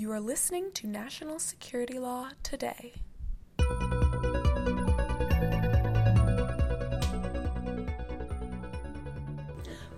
You are listening to National Security Law Today.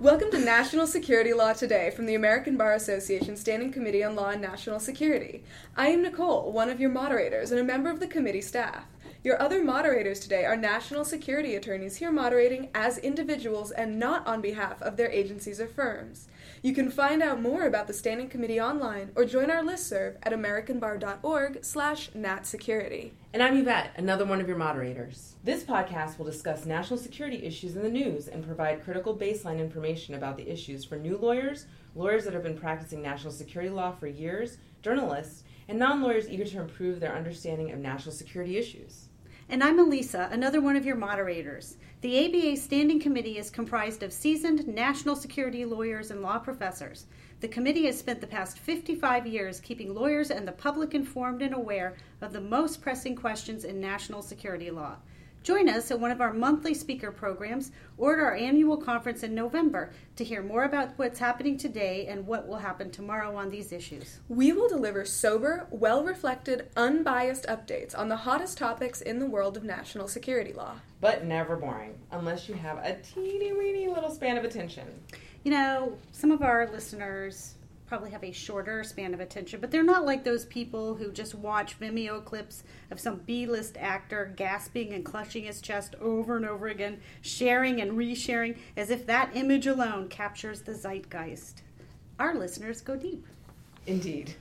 Welcome to National Security Law Today from the American Bar Association Standing Committee on Law and National Security. I am Nicole, one of your moderators and a member of the committee staff. Your other moderators today are national security attorneys here moderating as individuals and not on behalf of their agencies or firms. You can find out more about the Standing Committee online or join our listserv at americanbar.org/natsecurity. And I'm Yvette, another one of your moderators. This podcast will discuss national security issues in the news and provide critical baseline information about the issues for new lawyers, lawyers that have been practicing national security law for years, journalists, and non-lawyers eager to improve their understanding of national security issues. And I'm Alisa, another one of your moderators. The ABA Standing Committee is comprised of seasoned national security lawyers and law professors. The committee has spent the past 55 years keeping lawyers and the public informed and aware of the most pressing questions in national security law. Join us at one of our monthly speaker programs or at our annual conference in November to hear more about what's happening today and what will happen tomorrow on these issues. We will deliver sober, well-reflected, unbiased updates on the hottest topics in the world of national security law. But never boring, unless you have a teeny-weeny little span of attention. You know, some of our listeners probably have a shorter span of attention, but they're not like those people who just watch Vimeo clips of some B-list actor gasping and clutching his chest over and over again, sharing and resharing as if that image alone captures the zeitgeist. Our listeners go deep. Indeed.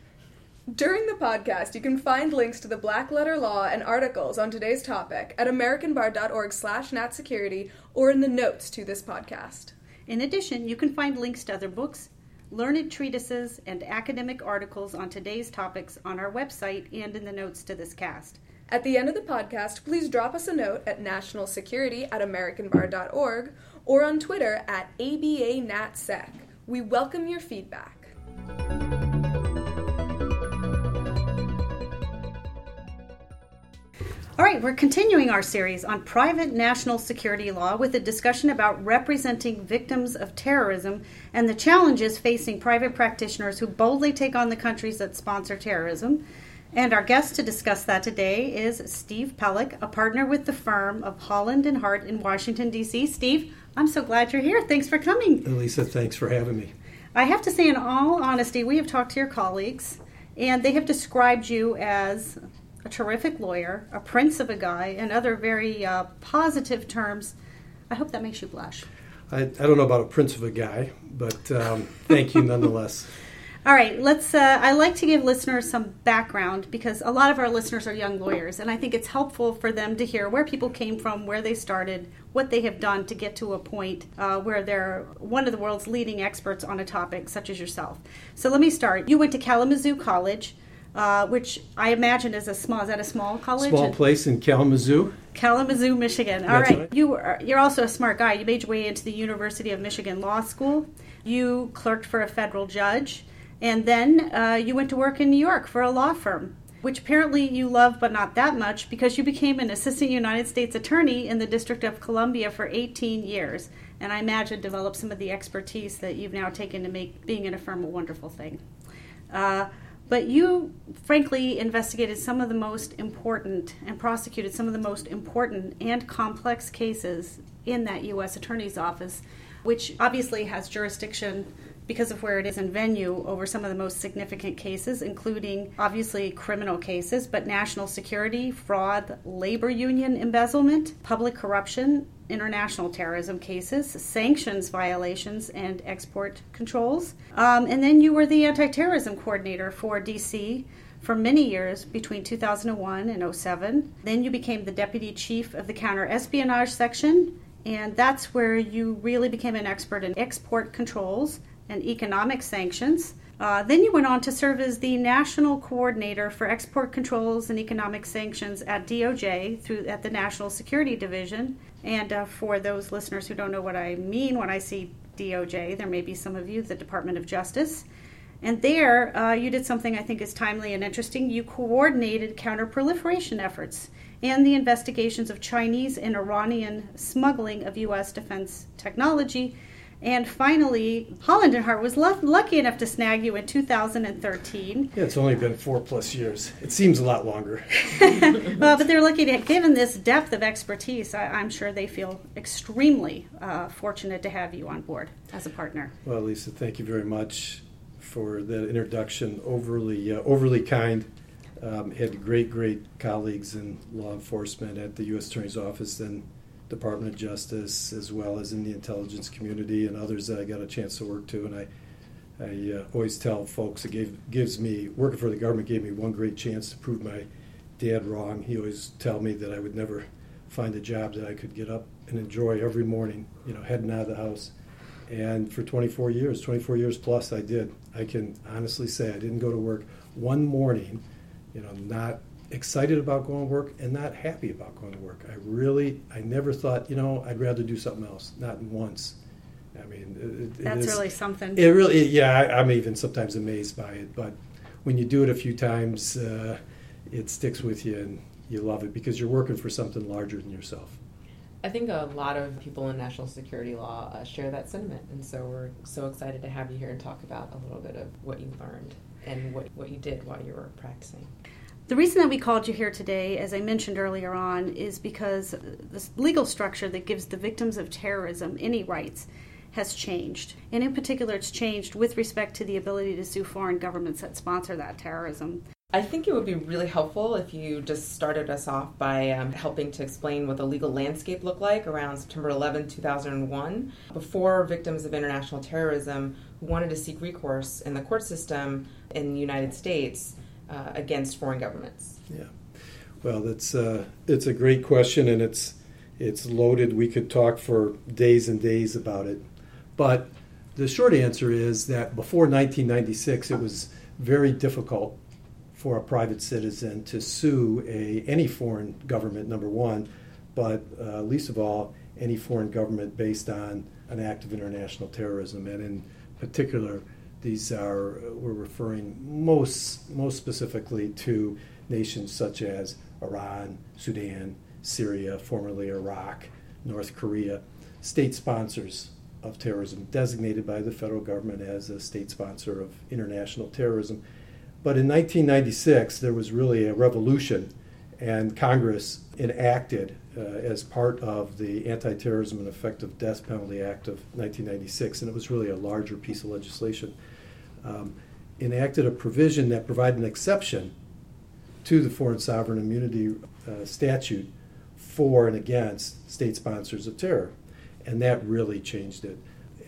During the podcast, you can find links to the Black Letter Law and articles on today's topic at americanbar.org/natsecurity or in the notes to this podcast. In addition, you can find links to other books, learned treatises, and academic articles on today's topics on our website and in the notes to this cast. At the end of the podcast, please drop us a note at nationalsecurity@americanbar.org or on Twitter at ABANatSec. We welcome your feedback. All right, we're continuing our series on private national security law with a discussion about representing victims of terrorism and the challenges facing private practitioners who boldly take on the countries that sponsor terrorism. And our guest to discuss that today is Steve Pelak, a partner with the firm of Holland and Hart in Washington, D.C. Steve, I'm so glad you're here. Thanks for coming. Alisa, thanks for having me. I have to say, in all honesty, we have talked to your colleagues, and they have described you as a terrific lawyer, a prince of a guy, and other very positive terms. I hope that makes you blush. I don't know about a prince of a guy, but thank you nonetheless. All right, let's. I like to give listeners some background because a lot of our listeners are young lawyers, and I think it's helpful for them to hear where people came from, where they started, what they have done to get to a point where they're one of the world's leading experts on a topic, such as yourself. So let me start. You went to Kalamazoo College, which I imagine is a small college? Small place in Kalamazoo. Kalamazoo, Michigan. All right. You're also a smart guy. You made your way into the University of Michigan Law School. You clerked for a federal judge. And then you went to work in New York for a law firm, which apparently you love but not that much because you became an assistant United States attorney in the District of Columbia for 18 years. And I imagine developed some of the expertise that you've now taken to make being in a firm a wonderful thing. But you, frankly, investigated some of the most important and prosecuted some of the most important and complex cases in that U.S. Attorney's Office, which obviously has jurisdiction because of where it is in venue over some of the most significant cases, including, obviously, criminal cases, but national security, fraud, labor union embezzlement, public corruption, international terrorism cases, sanctions violations, and export controls. And then you were the anti-terrorism coordinator for D.C. for many years between 2001 and 2007. Then you became the deputy chief of the counter-espionage section, and that's where you really became an expert in export controls and economic sanctions. Then you went on to serve as the national coordinator for export controls and economic sanctions at DOJ at the National Security Division. And for those listeners who don't know what I mean when I see DOJ, there may be some of you, the Department of Justice. And there, you did something I think is timely and interesting. You coordinated counterproliferation efforts and the investigations of Chinese and Iranian smuggling of U.S. defense technology, And finally, Holland and Hart was lucky enough to snag you in 2013. Yeah, it's only been 4+ years. It seems a lot longer. Well, but they're lucky to have given this depth of expertise. I'm sure they feel extremely fortunate to have you on board as a partner. Well, Lisa, thank you very much for that introduction. Overly kind. Had great colleagues in law enforcement at the U.S. Attorney's Office and Department of Justice, as well as in the intelligence community and others that I got a chance to work to. And I always tell folks, it gives me, working for the government gave me one great chance to prove my dad wrong. He always tell me that I would never find a job that I could get up and enjoy every morning, heading out of the house. And for 24 years plus, I did. I can honestly say I didn't go to work one morning, not excited about going to work and not happy about going to work. I never thought, I'd rather do something else. Not once. I mean, that's really something. It really, I'm even sometimes amazed by it. But when you do it a few times, it sticks with you and you love it because you're working for something larger than yourself. I think a lot of people in national security law share that sentiment. And so we're so excited to have you here and talk about a little bit of what you learned and what you did while you were practicing. The reason that we called you here today, as I mentioned earlier on, is because the legal structure that gives the victims of terrorism any rights has changed. And in particular, it's changed with respect to the ability to sue foreign governments that sponsor that terrorism. I think it would be really helpful if you just started us off by helping to explain what the legal landscape looked like around September 11, 2001, before victims of international terrorism who wanted to seek recourse in the court system in the United States against foreign governments. Yeah, well, that's it's a great question, and it's loaded. We could talk for days and days about it, but the short answer is that before 1996, it was very difficult for a private citizen to sue any foreign government, number one, but least of all, any foreign government based on an act of international terrorism, and in particular, we're referring most specifically to nations such as Iran, Sudan, Syria, formerly Iraq, North Korea, state sponsors of terrorism, designated by the federal government as a state sponsor of international terrorism. But in 1996, there was really a revolution, and Congress enacted, as part of the Anti-Terrorism and Effective Death Penalty Act of 1996, and it was really a larger piece of legislation, enacted a provision that provided an exception to the Foreign Sovereign Immunity statute for and against state sponsors of terror. And that really changed it.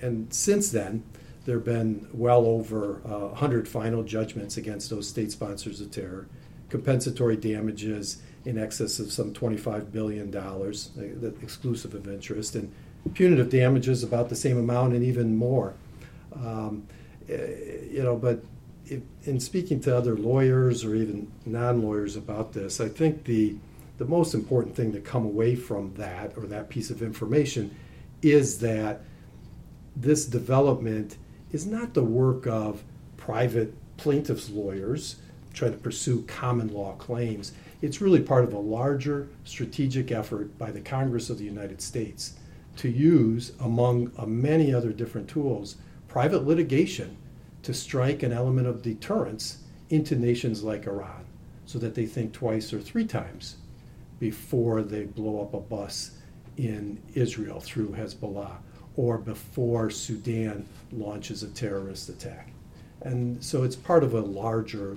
And since then, there have been well over 100 final judgments against those state sponsors of terror, compensatory damages in excess of some $25 billion, exclusive of interest, and punitive damages about the same amount and even more. But in speaking to other lawyers or even non-lawyers about this, I think the most important thing to come away from that, or that piece of information, is that this development is not the work of private plaintiffs' lawyers trying to pursue common law claims. It's really part of a larger strategic effort by the Congress of the United States to use, among many other different tools, private litigation to strike an element of deterrence into nations like Iran so that they think twice or three times before they blow up a bus in Israel through Hezbollah or before Sudan launches a terrorist attack. And so it's part of a larger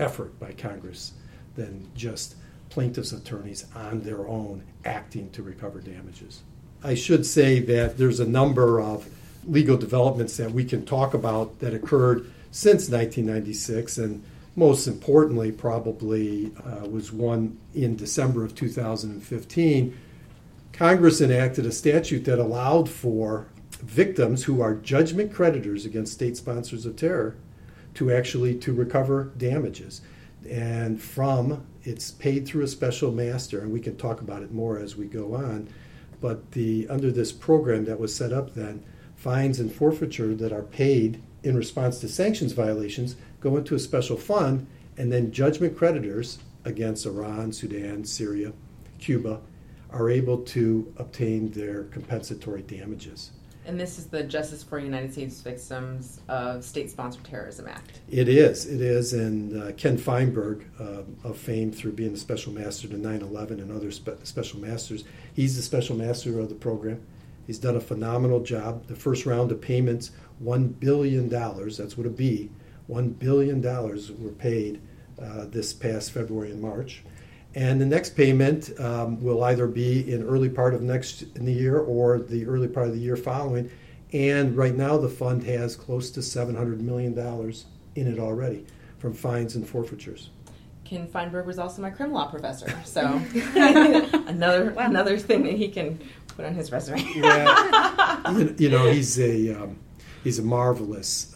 effort by Congress than just plaintiffs' attorneys on their own acting to recover damages. I should say that there's a number of legal developments that we can talk about that occurred since 1996, and most importantly probably was one in December of 2015. Congress enacted a statute that allowed for victims who are judgment creditors against state sponsors of terror to actually to recover damages, and from it's paid through a special master, and we can talk about it more as we go on, but under this program that was set up then, fines and forfeiture that are paid in response to sanctions violations go into a special fund, and then judgment creditors against Iran, Sudan, Syria, Cuba are able to obtain their compensatory damages. And this is the Justice for United States Victims of State Sponsored Terrorism Act. It is, and Ken Feinberg, of fame through being the Special Master to 9/11 and other Special Masters, he's the Special Master of the program. He's done a phenomenal job. The first round of payments, $1 billion, that's what a B, $1 billion were paid this past February and March. And the next payment will either be in early part of next year or the early part of the year following. And right now the fund has close to $700 million in it already from fines and forfeitures. Ken Feinberg was also my criminal law professor, so another thing that he can put on his resume. Yeah, you know, he's a marvelous.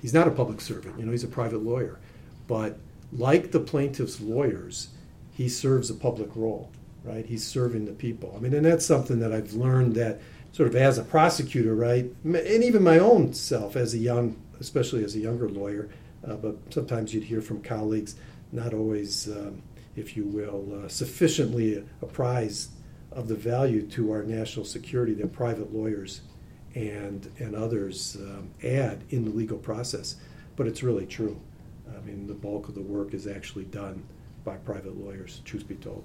He's not a public servant, he's a private lawyer, but like the plaintiff's lawyers, he serves a public role, right? He's serving the people. And that's something that I've learned that sort of as a prosecutor, right? And even my own self especially as a younger lawyer, but sometimes you'd hear from colleagues, not always, if you will, sufficiently apprised of the value to our national security that private lawyers and others add in the legal process. But it's really true. The bulk of the work is actually done by private lawyers, truth be told.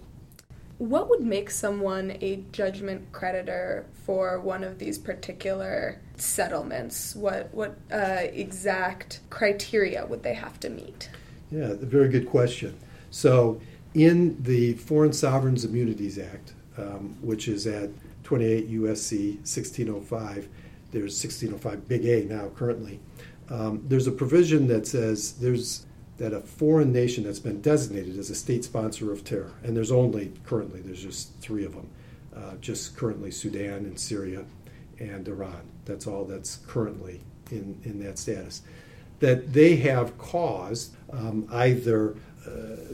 What would make someone a judgment creditor for one of these particular settlements? What exact criteria would they have to meet? Yeah, a very good question. So in the Foreign Sovereign Immunities Act, which is at 28 U.S.C. 1605, there's 1605 big A now currently, there's a provision that says that a foreign nation that's been designated as a state sponsor of terror, and there's just three of them, just currently Sudan and Syria and Iran. That's all that's currently in that status. That they have caused either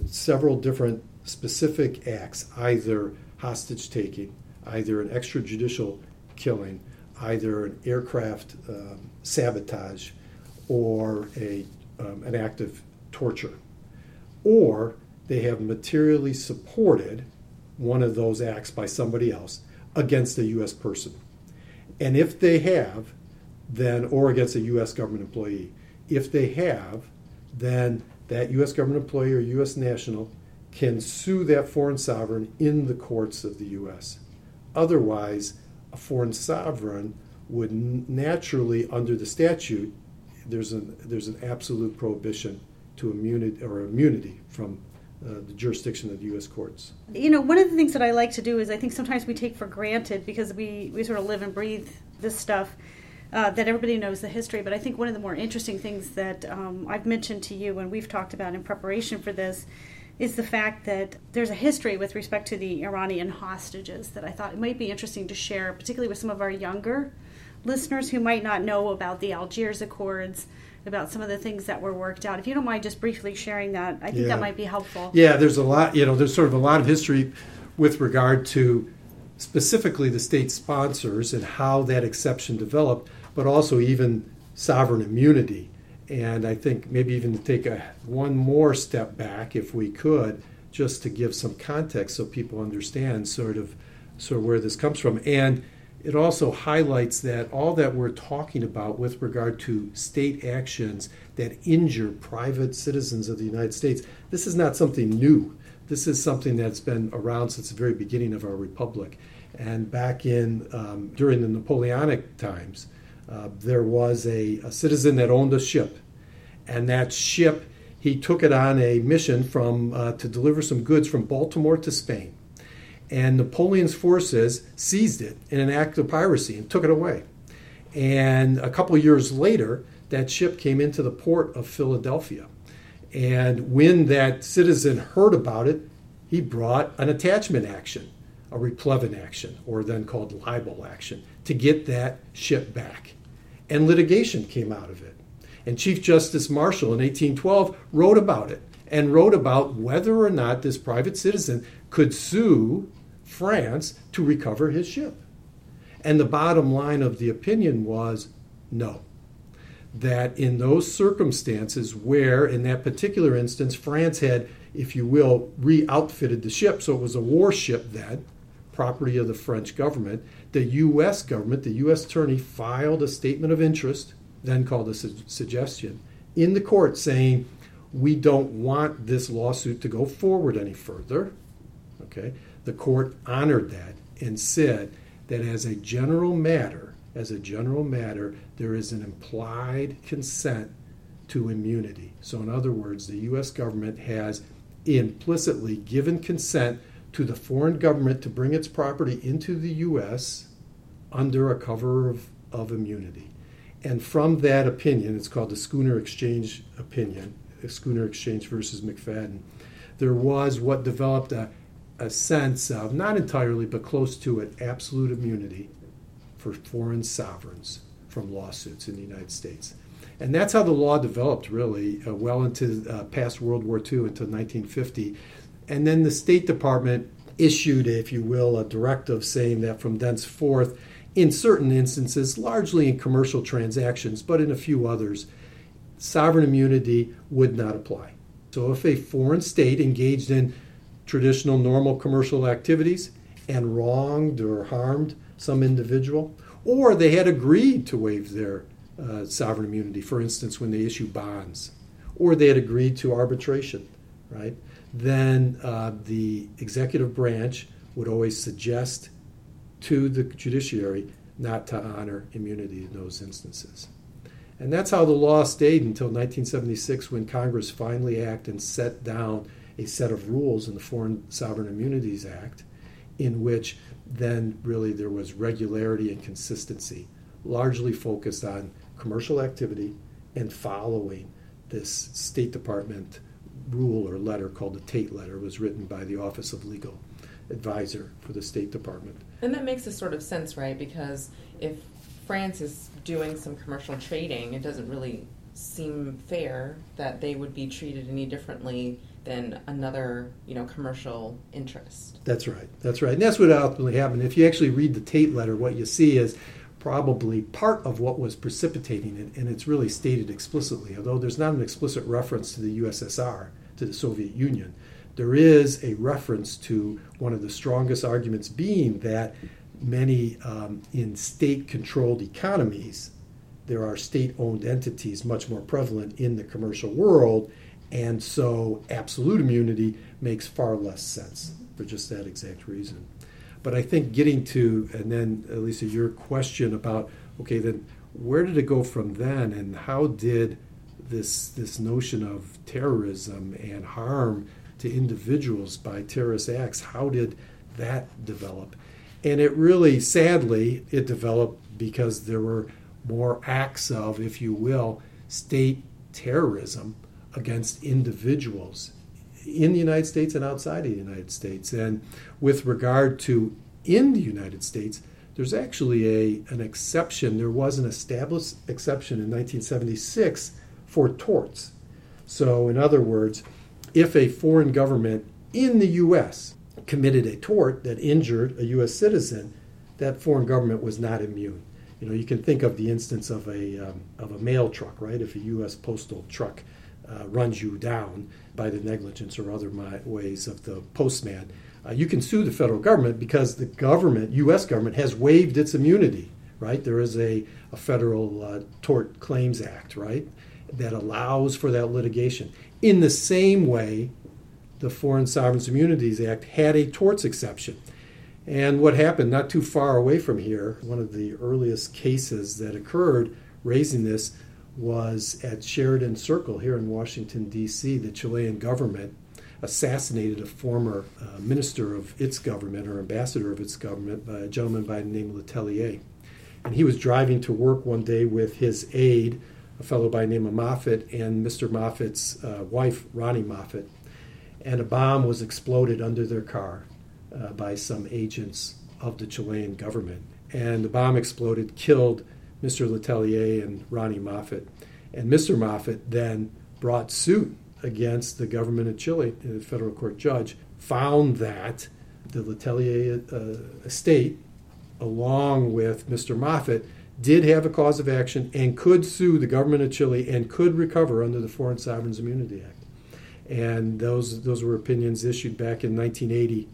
several different specific acts, either hostage-taking, either an extrajudicial killing, either an aircraft sabotage, or an act of torture, or they have materially supported one of those acts by somebody else against a U.S. person. And if they have, then, or against a U.S. government employee, if they have, then that U.S. government employee or U.S. national can sue that foreign sovereign in the courts of the U.S. Otherwise, a foreign sovereign would naturally, under the statute, there's an absolute prohibition to immunity from the jurisdiction of the U.S. courts. One of the things that I like to do is I think sometimes we take for granted, because we sort of live and breathe this stuff, that everybody knows the history. But I think one of the more interesting things that I've mentioned to you and we've talked about in preparation for this is the fact that there's a history with respect to the Iranian hostages that I thought it might be interesting to share, particularly with some of our younger listeners who might not know about the Algiers Accords, about some of the things that were worked out. If you don't mind just briefly sharing that, I think that might be helpful. Yeah, there's a lot, there's sort of a lot of history with regard to specifically the state sponsors and how that exception developed, but also even sovereign immunity. And I think maybe even to take one more step back, if we could, just to give some context so people understand sort of where this comes from. And it also highlights that all that we're talking about with regard to state actions that injure private citizens of the United States, this is not something new. This is something that's been around since the very beginning of our republic. And back in, during the Napoleonic times, there was a citizen that owned a ship. And that ship, he took it on a mission to deliver some goods from Baltimore to Spain. And Napoleon's forces seized it in an act of piracy and took it away. And a couple years later, that ship came into the port of Philadelphia. And when that citizen heard about it, he brought an attachment action, a replevin action, or then called libel action, to get that ship back. And litigation came out of it. And Chief Justice Marshall in 1812 wrote about it and wrote about whether or not this private citizen could sue France to recover his ship. And the bottom line of the opinion was no. That in those circumstances where, in that particular instance, France had, if you will, re-outfitted the ship, so it was a warship then, property of the French government. The U.S. government, the U.S. attorney, filed a statement of interest, then called a suggestion, in the court saying, we don't want this lawsuit to go forward any further. Okay? The court honored that and said that as a general matter, there is an implied consent to immunity. So in other words, the U.S. government has implicitly given consent to the foreign government to bring its property into the U.S. under a cover of immunity. And from that opinion, it's called the Schooner Exchange opinion, Schooner Exchange versus McFadden, there was what developed a sense of, not entirely, but close to it, absolute immunity for foreign sovereigns from lawsuits in the United States. And that's how the law developed, really, well into past World War II, until 1950. And then the State Department issued, if you will, a directive saying that from thenceforth, in certain instances, largely in commercial transactions, but in a few others, sovereign immunity would not apply. So if a foreign state engaged in traditional normal commercial activities and wronged or harmed some individual, or they had agreed to waive their sovereign immunity, for instance, when they issue bonds, or they had agreed to arbitration, right? Then the executive branch would always suggest to the judiciary not to honor immunity in those instances. And that's how the law stayed until 1976, when Congress finally acted and set down a set of rules in the Foreign Sovereign Immunities Act, in which then really there was regularity and consistency, largely focused on commercial activity and following this State Department rule or letter called the Tate letter. It was written by the Office of Legal Advisor for the State Department. And that makes a sort of sense, right? Because if France is doing some commercial trading, it doesn't really seem fair that they would be treated any differently than another, commercial interest. That's right. And that's what ultimately happened. If you actually read the Tate letter, what you see is probably part of what was precipitating it, and it's really stated explicitly, although there's not an explicit reference to the USSR, to the Soviet Union. There is a reference to one of the strongest arguments being that many in state-controlled economies, there are state-owned entities much more prevalent in the commercial world, and so absolute immunity makes far less sense for just that exact reason. But I think getting to, and then, Alisa, your question about, okay, then where did it go from then, and how did this notion of terrorism and harm to individuals by terrorist acts, how did that develop? And it really, sadly, it developed because there were more acts of, if you will, state terrorism against individuals in the United States and outside of the United States. And with regard to in the United States, there's actually an exception. There was an established exception in 1976 for torts. So in other words, if a foreign government in the U.S. committed a tort that injured a U.S. citizen, that foreign government was not immune. You can think of the instance of a mail truck, right? If a U.S. postal truck runs you down by the negligence or other ways of the postman, you can sue the federal government because the government, U.S. government, has waived its immunity, right? There is a federal tort claims act, right, that allows for that litigation. In the same way, the Foreign Sovereign Immunities Act had a torts exception. And what happened not too far away from here, one of the earliest cases that occurred raising this was at Sheridan Circle here in Washington, D.C. The Chilean government assassinated a former minister of its government or ambassador of its government, a gentleman by the name of Letellier. And he was driving to work one day with his aide, a fellow by the name of Moffitt, and Mr. Moffitt's wife, Ronni Moffitt. And a bomb was exploded under their car by some agents of the Chilean government. And the bomb exploded, killed Mr. Letellier and Ronni Moffitt. And Mr. Moffitt then brought suit against the government of Chile. The federal court judge found that the Letellier estate, along with Mr. Moffitt, did have a cause of action and could sue the government of Chile and could recover under the Foreign Sovereign Immunity Act. And those were opinions issued back in 1980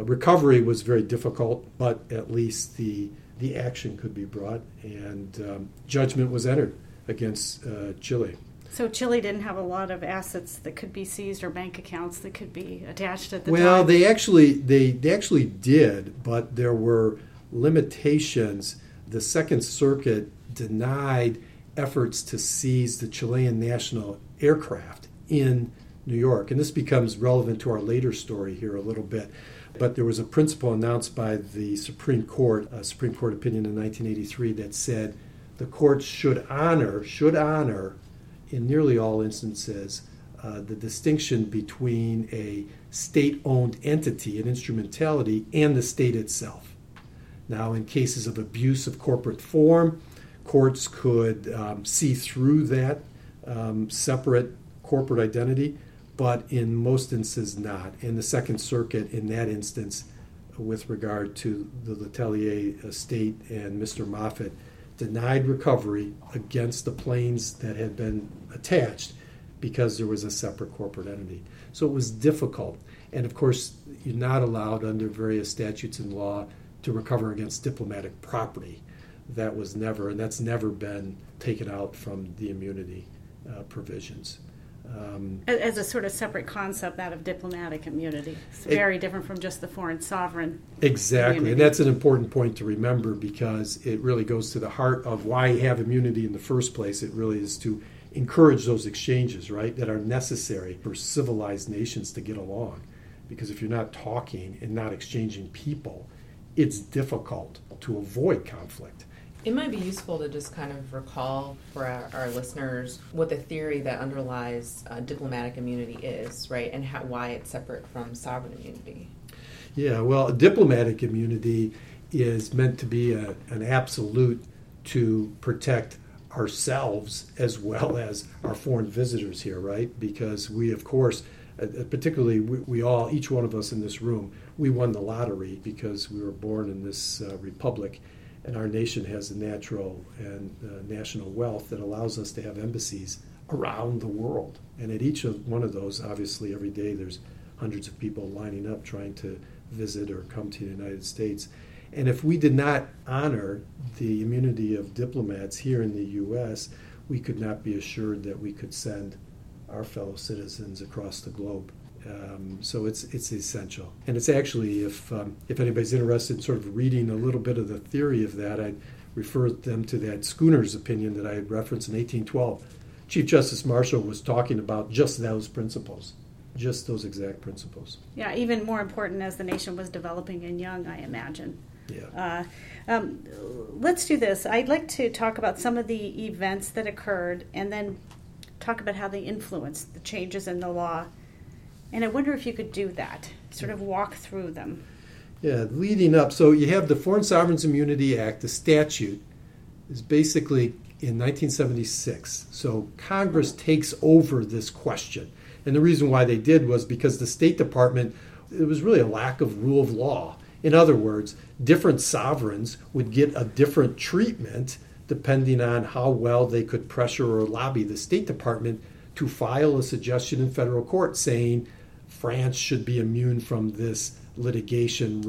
Recovery was very difficult, but at least the action could be brought, and judgment was entered against Chile. So Chile didn't have a lot of assets that could be seized or bank accounts that could be attached at the time? Well, they actually did, but there were limitations. The Second Circuit denied efforts to seize the Chilean national aircraft in New York. And this becomes relevant to our later story here a little bit. But there was a principle announced by the Supreme Court, a Supreme Court opinion in 1983 that said the courts should honor, in nearly all instances, the distinction between a state-owned entity, an instrumentality, and the state itself. Now, in cases of abuse of corporate form, courts could see through that separate corporate identity, but in most instances not. And the Second Circuit, in that instance, with regard to the Letellier estate and Mr. Moffitt, denied recovery against the planes that had been attached because there was a separate corporate entity. So it was difficult. And of course, you're not allowed under various statutes and law to recover against diplomatic property. That was never, and that's never been taken out from the immunity provisions. As a sort of separate concept, that of diplomatic immunity. It's very different from just the foreign sovereign. Exactly, immunity. And that's an important point to remember because it really goes to the heart of why you have immunity in the first place. It really is to encourage those exchanges, right, that are necessary for civilized nations to get along. Because if you're not talking and not exchanging people, it's difficult to avoid conflict. It might be useful to just kind of recall for our listeners what the theory that underlies diplomatic immunity is, right, and why it's separate from sovereign immunity. Yeah, well, diplomatic immunity is meant to be an absolute to protect ourselves as well as our foreign visitors here, right? Because we, of course, particularly we all, each one of us in this room, we won the lottery because we were born in this republic. And our nation has a natural and national wealth that allows us to have embassies around the world. And at each of one of those, obviously, every day there's hundreds of people lining up trying to visit or come to the United States. And if we did not honor the immunity of diplomats here in the U.S., we could not be assured that we could send our fellow citizens across the globe. So it's essential. And it's actually, if anybody's interested in sort of reading a little bit of the theory of that, I'd refer them to that Schooner's opinion that I had referenced in 1812. Chief Justice Marshall was talking about just those principles, just those exact principles. Yeah, even more important as the nation was developing and young, I imagine. Yeah. Let's do this. I'd like to talk about some of the events that occurred and then talk about how they influenced the changes in the law. And I wonder if you could do that, sort of walk through them. Yeah, leading up. So you have the Foreign Sovereign Immunities Act, the statute, is basically in 1976. So Congress takes over this question. And the reason why they did was because the State Department, it was really a lack of rule of law. In other words, different sovereigns would get a different treatment depending on how well they could pressure or lobby the State Department to file a suggestion in federal court saying, France should be immune from this litigation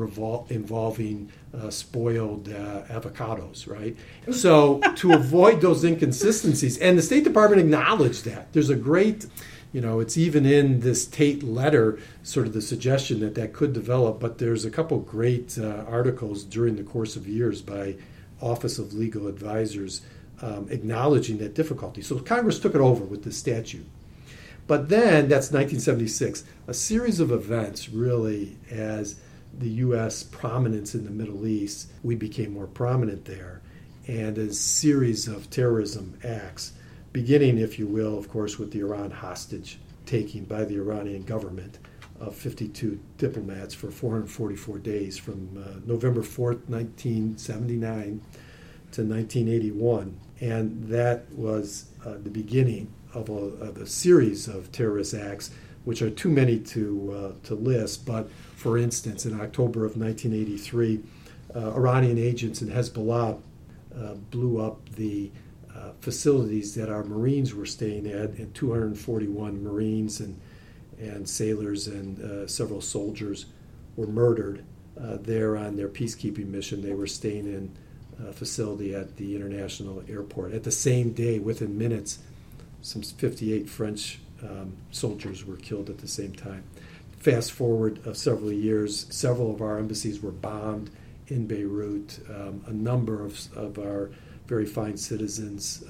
involving spoiled avocados, right? So to avoid those inconsistencies, and the State Department acknowledged that. There's a great, it's even in this Tate letter, sort of the suggestion that could develop, but there's a couple great articles during the course of years by Office of Legal Advisors acknowledging that difficulty. So Congress took it over with this statute. But then, that's 1976, a series of events really as the U.S. prominence in the Middle East, we became more prominent there, and a series of terrorism acts, beginning, if you will, of course, with the Iran hostage taking by the Iranian government of 52 diplomats for 444 days from November 4th, 1979 to 1981. And that was the beginning of a series of terrorist acts, which are too many to list. But for instance, in October of 1983, Iranian agents in Hezbollah blew up the facilities that our Marines were staying at, and 241 Marines and sailors and several soldiers were murdered there on their peacekeeping mission. They were staying in a facility at the international airport. At the same day, within minutes, some 58 French soldiers were killed at the same time. Fast forward several years, several of our embassies were bombed in Beirut. A number of our very fine citizens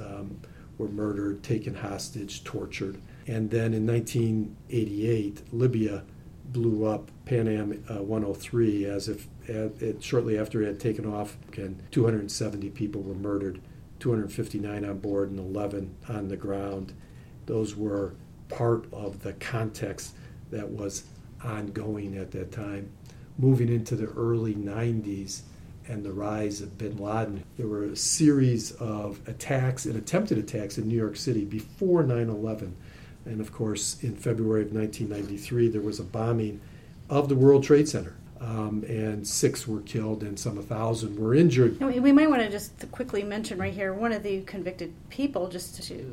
were murdered, taken hostage, tortured. And then in 1988, Libya blew up Pan Am 103 shortly after it had taken off, and 270 people were murdered, 259 on board and 11 on the ground. Those were part of the context that was ongoing at that time. Moving into the early 90s and the rise of bin Laden, there were a series of attacks and attempted attacks in New York City before 9/11. And of course, in February of 1993, there was a bombing of the World Trade Center. And 6 were killed and some 1,000 were injured. Now, we might want to just quickly mention right here, one of the convicted people, just to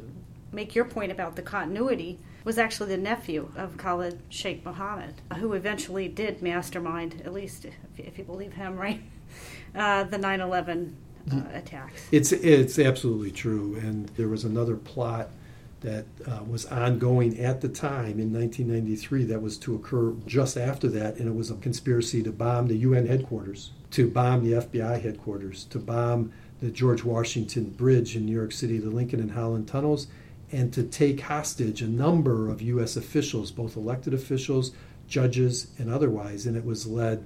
make your point about the continuity, was actually the nephew of Khalid Sheikh Mohammed, who eventually did mastermind, at least if you believe him, right, the 9/11 attacks. It's absolutely true. And there was another plot that was ongoing at the time in 1993 that was to occur just after that, and it was a conspiracy to bomb the UN headquarters, to bomb the FBI headquarters, to bomb the George Washington Bridge in New York City, the Lincoln and Holland tunnels, and to take hostage a number of U.S. officials, both elected officials, judges, and otherwise. And it was led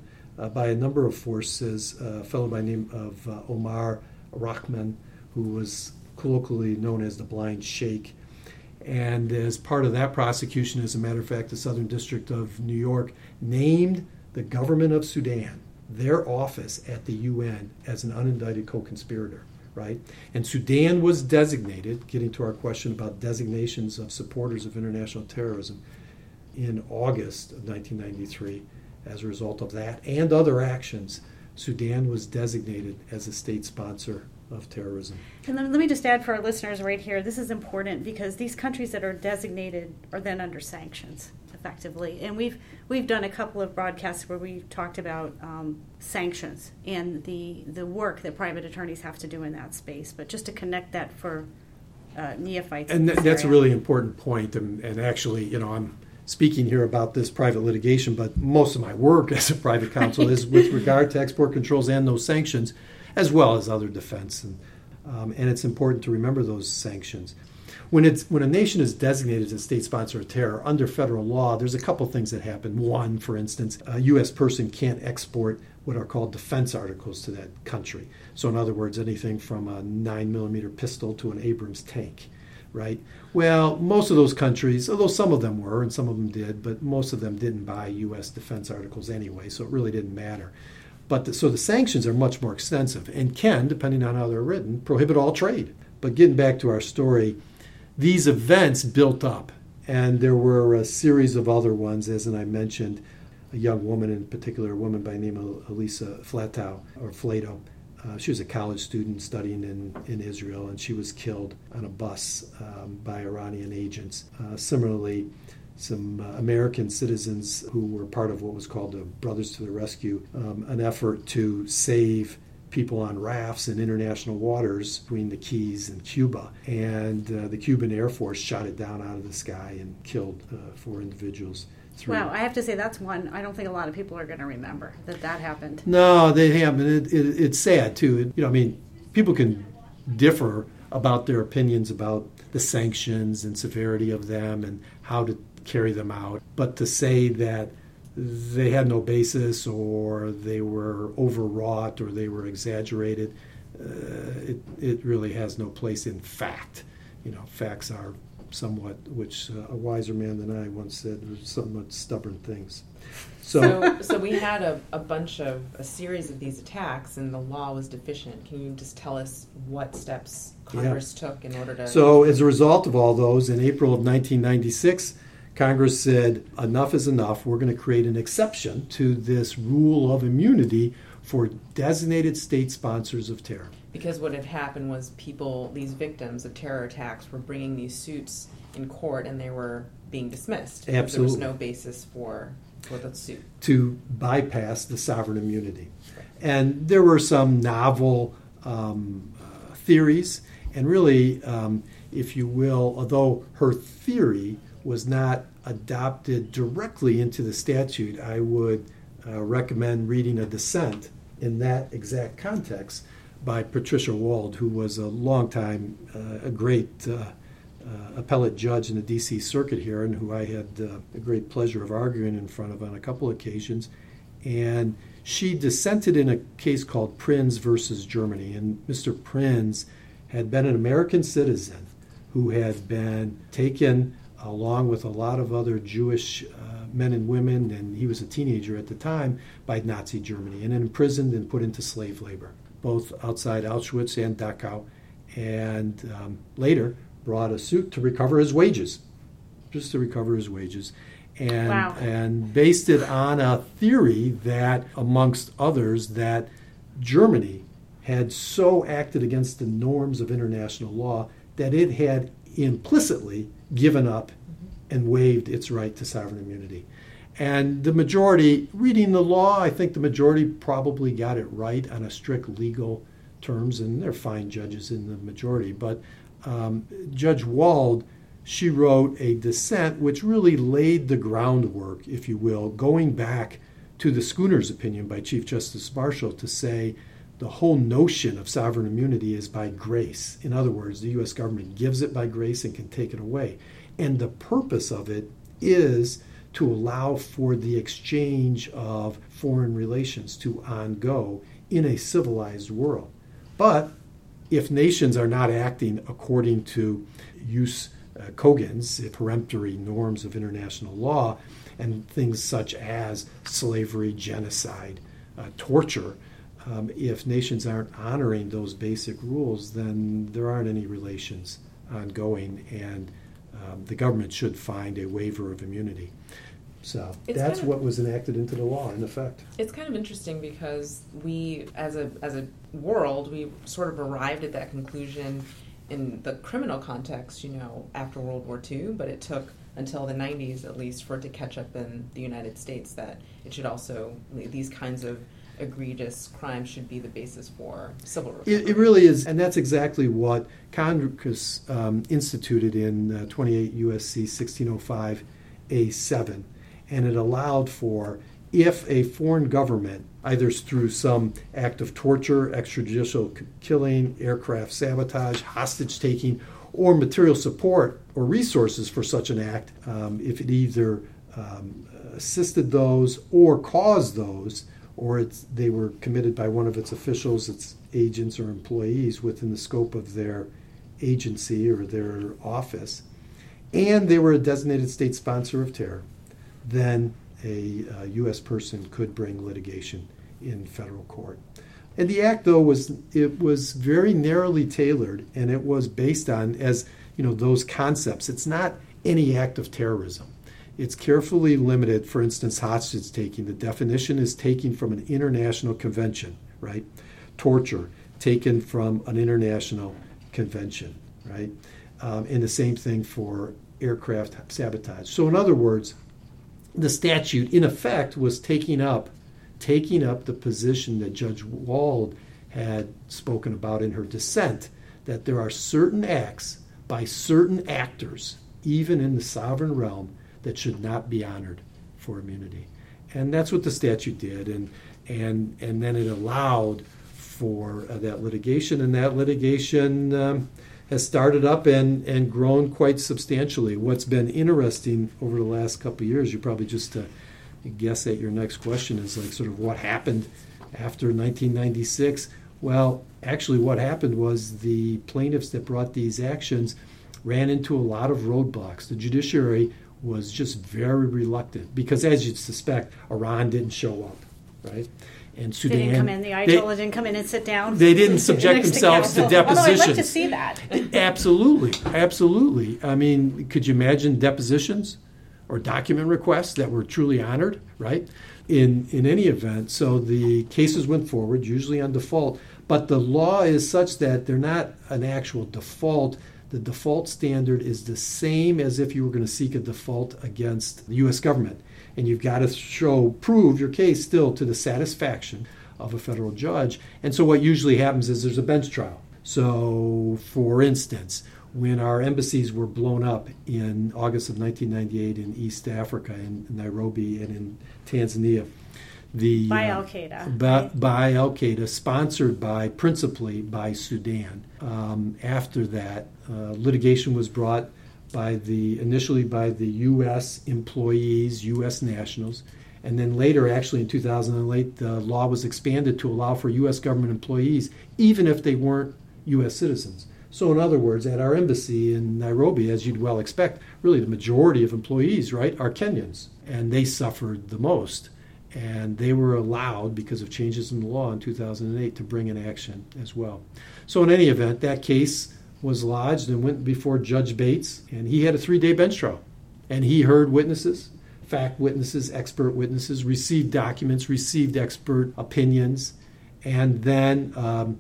by a number of forces, a fellow by the name of Omar Rahman, who was colloquially known as the Blind Sheikh. And as part of that prosecution, as a matter of fact, the Southern District of New York named the government of Sudan, their office at the UN, as an unindicted co-conspirator, right? And Sudan was designated, getting to our question about designations of supporters of international terrorism, in August of 1993. As a result of that and other actions, Sudan was designated as a state sponsor of terrorism. And let me just add for our listeners right here, this is important because these countries that are designated are then under sanctions, effectively. And we've done a couple of broadcasts where we talked about sanctions and the work that private attorneys have to do in that space. But just to connect that for neophytes. And that's a really important point. And actually, you know, I'm speaking here about this private litigation, but most of my work as a private counsel is with regard to export controls and those sanctions, as well as other defense, and it's important to remember those sanctions. When a nation is designated as a state sponsor of terror under federal law, there's a couple things that happen. One, for instance, a U.S. person can't export what are called defense articles to that country. So in other words, anything from a 9mm pistol to an Abrams tank, right? Well, most of those countries, although some of them were and some of them did, but most of them didn't buy U.S. defense articles anyway, so it really didn't matter. But so the sanctions are much more extensive and can, depending on how they're written, prohibit all trade. But getting back to our story, these events built up, and there were a series of other ones, as I mentioned, a young woman in particular, a woman by the name of Alisa Flatow, or Flatow. She was a college student studying in Israel, and she was killed on a bus by Iranian agents. Similarly, some American citizens who were part of what was called the Brothers to the Rescue, an effort to save people on rafts in international waters between the Keys and Cuba. And the Cuban Air Force shot it down out of the sky and killed 4 individuals. 3. Wow, I have to say that's one I don't think a lot of people are going to remember that happened. No, they haven't. It's sad, too. People can differ about their opinions about the sanctions and severity of them and how to carry them out, but to say that they had no basis or they were overwrought or they were exaggerated, it really has no place in fact. Facts are somewhat, which a wiser man than I once said, somewhat stubborn things. So we had a series of these attacks, and the law was deficient. Can you just tell us what steps Congress took in order to... So as a result of all those, in April of 1996, Congress said, enough is enough. We're going to create an exception to this rule of immunity for designated state sponsors of terror. Because what had happened was these victims of terror attacks were bringing these suits in court, and they were being dismissed. Absolutely. There was no basis for... Well, that's suit. To bypass the sovereign immunity. Right. And there were some novel theories, and really, if you will, although her theory was not adopted directly into the statute, I would recommend reading a dissent in that exact context by Patricia Wald, who was a longtime, a great appellate judge in the D.C. Circuit here, and who I had a great pleasure of arguing in front of on a couple occasions. And she dissented in a case called Prinz v. Germany. And Mr. Prinz had been an American citizen who had been taken along with a lot of other Jewish men and women, and he was a teenager at the time, by Nazi Germany, and imprisoned and put into slave labor, both outside Auschwitz and Dachau, and later brought a suit to recover his wages, just to recover his wages, and wow. And based it on a theory that, amongst others, that Germany had so acted against the norms of international law that it had implicitly given up and waived its right to sovereign immunity. And the majority, reading the law, I think the majority probably got it right on a strict legal terms, and they're fine judges in the majority. But Judge Wald, she wrote a dissent which really laid the groundwork, if you will, going back to the Schooner's opinion by Chief Justice Marshall to say the whole notion of sovereign immunity is by grace. In other words, the U.S. government gives it by grace and can take it away. And the purpose of it is to allow for the exchange of foreign relations to ongo in a civilized world. But if nations are not acting according to Jus Cogens, peremptory norms of international law, and things such as slavery, genocide, torture, if nations aren't honoring those basic rules, then there aren't any relations ongoing, and the government should find a waiver of immunity. So that's what was enacted into the law, in effect. It's kind of interesting because we, as a world, we sort of arrived at that conclusion in the criminal context, you know, after World War II, but it took until the 90s, at least, for it to catch up in the United States that it should also, these kinds of egregious crime should be the basis for civil reform. It really is, and that's exactly what Congress instituted in 28 U.S.C. 1605 A7, and it allowed for, if a foreign government, either through some act of torture, extrajudicial killing, aircraft sabotage, hostage-taking, or material support or resources for such an act, if it either assisted those or caused those, or they were committed by one of its officials, its agents or employees within the scope of their agency or their office, and they were a designated state sponsor of terror, then a U.S. person could bring litigation in federal court. And the act, though, was very narrowly tailored, and it was based on, as you know, those concepts. It's not any act of terrorism. It's carefully limited. For instance, hostage taking, the definition is taken from an international convention, right? Torture, taken from an international convention, right? And the same thing for aircraft sabotage. So in other words, the statute, in effect, was taking up the position that Judge Wald had spoken about in her dissent, that there are certain acts by certain actors, even in the sovereign realm, that should not be honored for immunity. And that's what the statute did, and then it allowed for that litigation, and that litigation has started up and grown quite substantially. What's been interesting over the last couple of years, you probably just guess at your next question, is like sort of what happened after 1996. Well, actually what happened was the plaintiffs that brought these actions ran into a lot of roadblocks. The judiciary was just very reluctant because, as you'd suspect, Iran didn't show up, right? And Sudan, they didn't come in. The Ayatollah didn't come in and sit down. They didn't subject themselves to depositions. I'd like to see that. Absolutely. I mean, could you imagine depositions or document requests that were truly honored, right? In any event, so the cases went forward, usually on default. But the law is such that they're not an actual default. the default standard is the same as if you were going to seek a default against the U.S. government. And you've got to prove your case still to the satisfaction of a federal judge. And so what usually happens is there's a bench trial. So, for instance, when our embassies were blown up in August of 1998 in East Africa, in Nairobi and in Tanzania, by Al-Qaeda. By Al-Qaeda, sponsored principally by Sudan. After that, litigation was brought initially by the U.S. employees, U.S. nationals, and then later, actually in 2008, the law was expanded to allow for U.S. government employees, even if they weren't U.S. citizens. So in other words, at our embassy in Nairobi, as you'd well expect, really the majority of employees, right, are Kenyans, and they suffered the most. And they were allowed, because of changes in the law in 2008, to bring an action as well. So in any event, that case was lodged and went before Judge Bates, and he had a 3-day bench trial. And he heard witnesses, fact witnesses, expert witnesses, received documents, received expert opinions, and then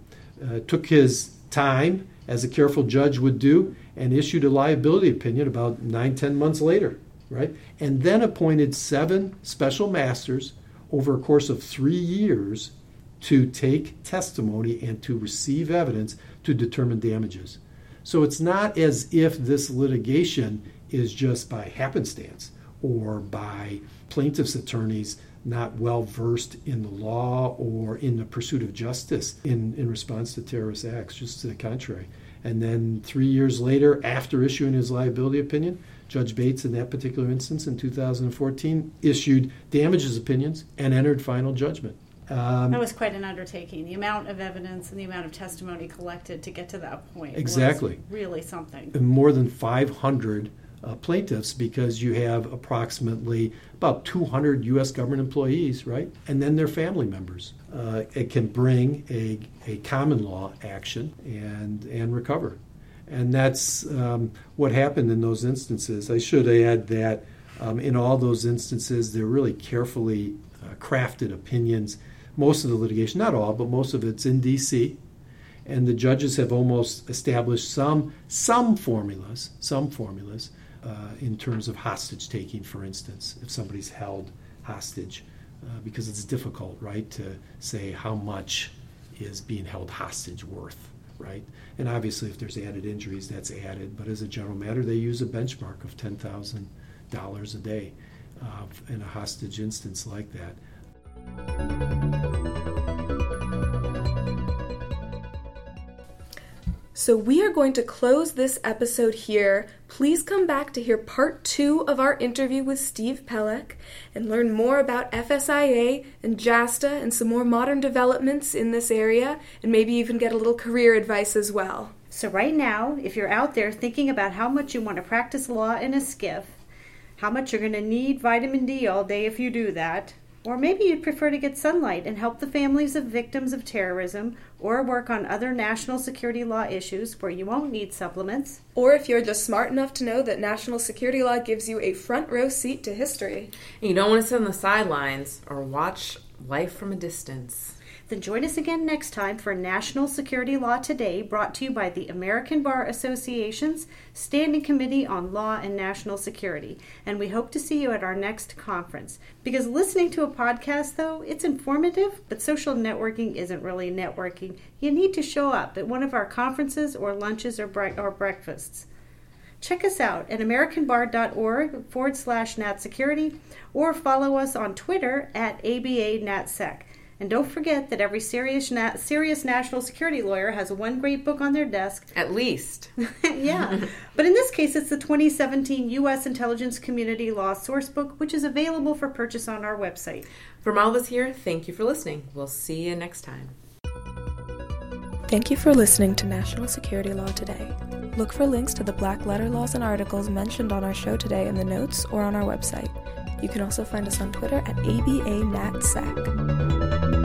took his time, as a careful judge would do, and issued a liability opinion about 9-10 months later, right? And then appointed 7 special masters over a course of 3 years to take testimony and to receive evidence to determine damages. So it's not as if this litigation is just by happenstance or by plaintiff's attorneys not well versed in the law or in the pursuit of justice in response to terrorist acts, just to the contrary. And then 3 years later, after issuing his liability opinion, Judge Bates, in that particular instance in 2014, issued damages opinions and entered final judgment. That was quite an undertaking. The amount of evidence and the amount of testimony collected to get to that point exactly. was really something. And more than 500 plaintiffs, because you have approximately about 200 U.S. government employees, right? And then their family members. It can bring a common law action and recover. And that's what happened in those instances. I should add that in all those instances, they're really carefully crafted opinions. Most of the litigation, not all, but most of it's in D.C., and the judges have almost established some formulas in terms of hostage taking, for instance, if somebody's held hostage, because it's difficult, right, to say how much is being held hostage worth, right? And obviously, if there's added injuries, that's added. But as a general matter, they use a benchmark of $10,000 a day in a hostage instance like that. So we are going to close this episode here. Please come back to hear part 2 of our interview with Steve Pelak and learn more about FSIA and JASTA and some more modern developments in this area, and maybe even get a little career advice as well. So right now, if you're out there thinking about how much you want to practice law in a SCIF, how much you're going to need vitamin D all day if you do that, or maybe you'd prefer to get sunlight and help the families of victims of terrorism, or work on other national security law issues where you won't need supplements. Or if you're just smart enough to know that national security law gives you a front row seat to history. And you don't want to sit on the sidelines or watch life from a distance. Then join us again next time for National Security Law Today, brought to you by the American Bar Association's Standing Committee on Law and National Security. And we hope to see you at our next conference. Because listening to a podcast, though, it's informative, but social networking isn't really networking. You need to show up at one of our conferences or lunches or breakfasts. Check us out at americanbar.org/NatSecurity, or follow us on Twitter at ABANatSec. And don't forget that every serious national security lawyer has one great book on their desk. At least. Yeah. But in this case, it's the 2017 U.S. Intelligence Community Law Sourcebook, which is available for purchase on our website. From all of us here, thank you for listening. We'll see you next time. Thank you for listening to National Security Law Today. Look for links to the black letter laws and articles mentioned on our show today in the notes or on our website. You can also find us on Twitter at ABANatSec.